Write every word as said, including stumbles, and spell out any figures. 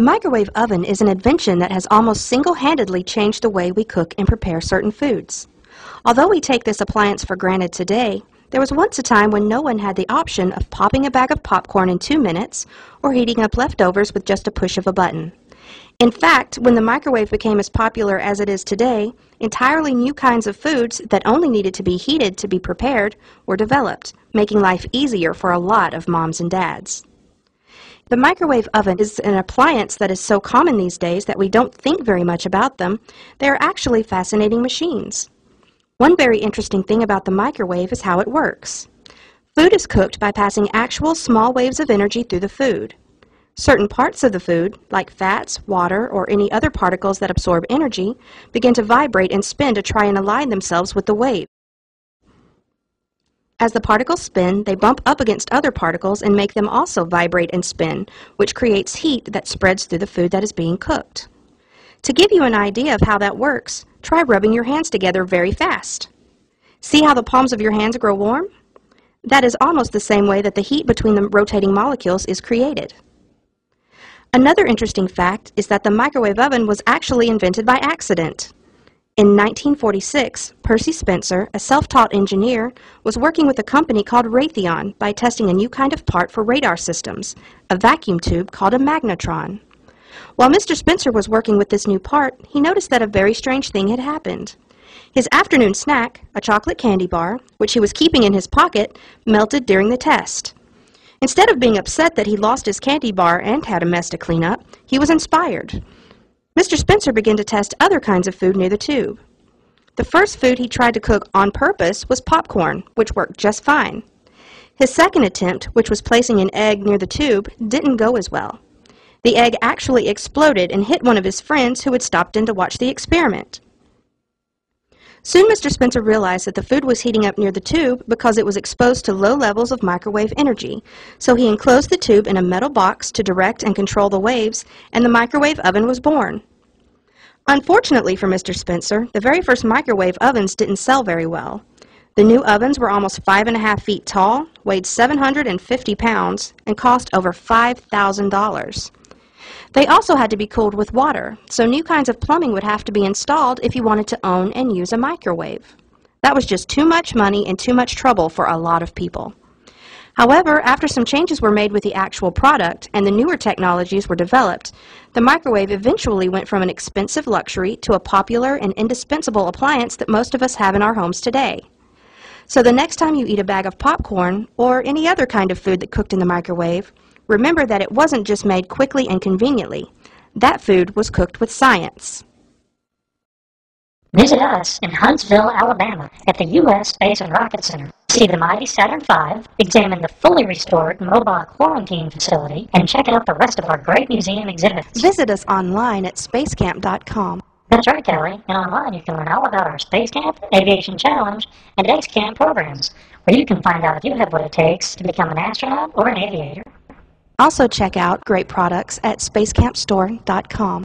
The microwave oven is an invention that has almost single-handedly changed the way we cook and prepare certain foods. Although we take this appliance for granted today, there was once a time when no one had the option of popping a bag of popcorn in two minutes or heating up leftovers with just a push of a button. In fact, when the microwave became as popular as it is today, entirely new kinds of foods that only needed to be heated to be prepared were developed, making life easier for a lot of moms and dads. The microwave oven is an appliance that is so common these days that we don't think very much about them. They are actually fascinating machines. One very interesting thing about the microwave is how it works. Food is cooked by passing actual small waves of energy through the food. Certain parts of the food, like fats, water, or any other particles that absorb energy, begin to vibrate and spin to try and align themselves with the wave. As the particles spin, they bump up against other particles and make them also vibrate and spin, which creates heat that spreads through the food that is being cooked. To give you an idea of how that works, try rubbing your hands together very fast. See how the palms of your hands grow warm? That is almost the same way that the heat between the rotating molecules is created. Another interesting fact is that the microwave oven was actually invented by accident. In nineteen forty-six, Percy Spencer, a self-taught engineer, was working with a company called Raytheon by testing a new kind of part for radar systems, a vacuum tube called a magnetron. While Mister Spencer was working with this new part, he noticed that a very strange thing had happened. His afternoon snack, a chocolate candy bar, which he was keeping in his pocket, melted during the test. Instead of being upset that he lost his candy bar and had a mess to clean up, he was inspired. Mister Spencer began to test other kinds of food near the tube. The first food he tried to cook on purpose was popcorn, which worked just fine. His second attempt, which was placing an egg near the tube, didn't go as well. The egg actually exploded and hit one of his friends who had stopped in to watch the experiment. Soon Mister Spencer realized that the food was heating up near the tube because it was exposed to low levels of microwave energy, so he enclosed the tube in a metal box to direct and control the waves, and the microwave oven was born. Unfortunately for Mister Spencer, the very first microwave ovens didn't sell very well. The new ovens were almost five and a half feet tall, weighed seven hundred fifty pounds, and cost over five thousand dollars. They also had to be cooled with water, so new kinds of plumbing would have to be installed if you wanted to own and use a microwave. That was just too much money and too much trouble for a lot of people. However, after some changes were made with the actual product and the newer technologies were developed, the microwave eventually went from an expensive luxury to a popular and indispensable appliance that most of us have in our homes today. So the next time you eat a bag of popcorn or any other kind of food that cooked in the microwave, remember that it wasn't just made quickly and conveniently. That food was cooked with science. Visit us in Huntsville, Alabama at the U S Space and Rocket Center. See the mighty Saturn five, examine the fully restored Mobile Quarantine Facility, and check out the rest of our great museum exhibits. Visit us online at space camp dot com. That's right, Kelly. And online you can learn all about our Space Camp, Aviation Challenge, and X-Camp programs, where you can find out if you have what it takes to become an astronaut or an aviator. Also check out great products at space camp store dot com.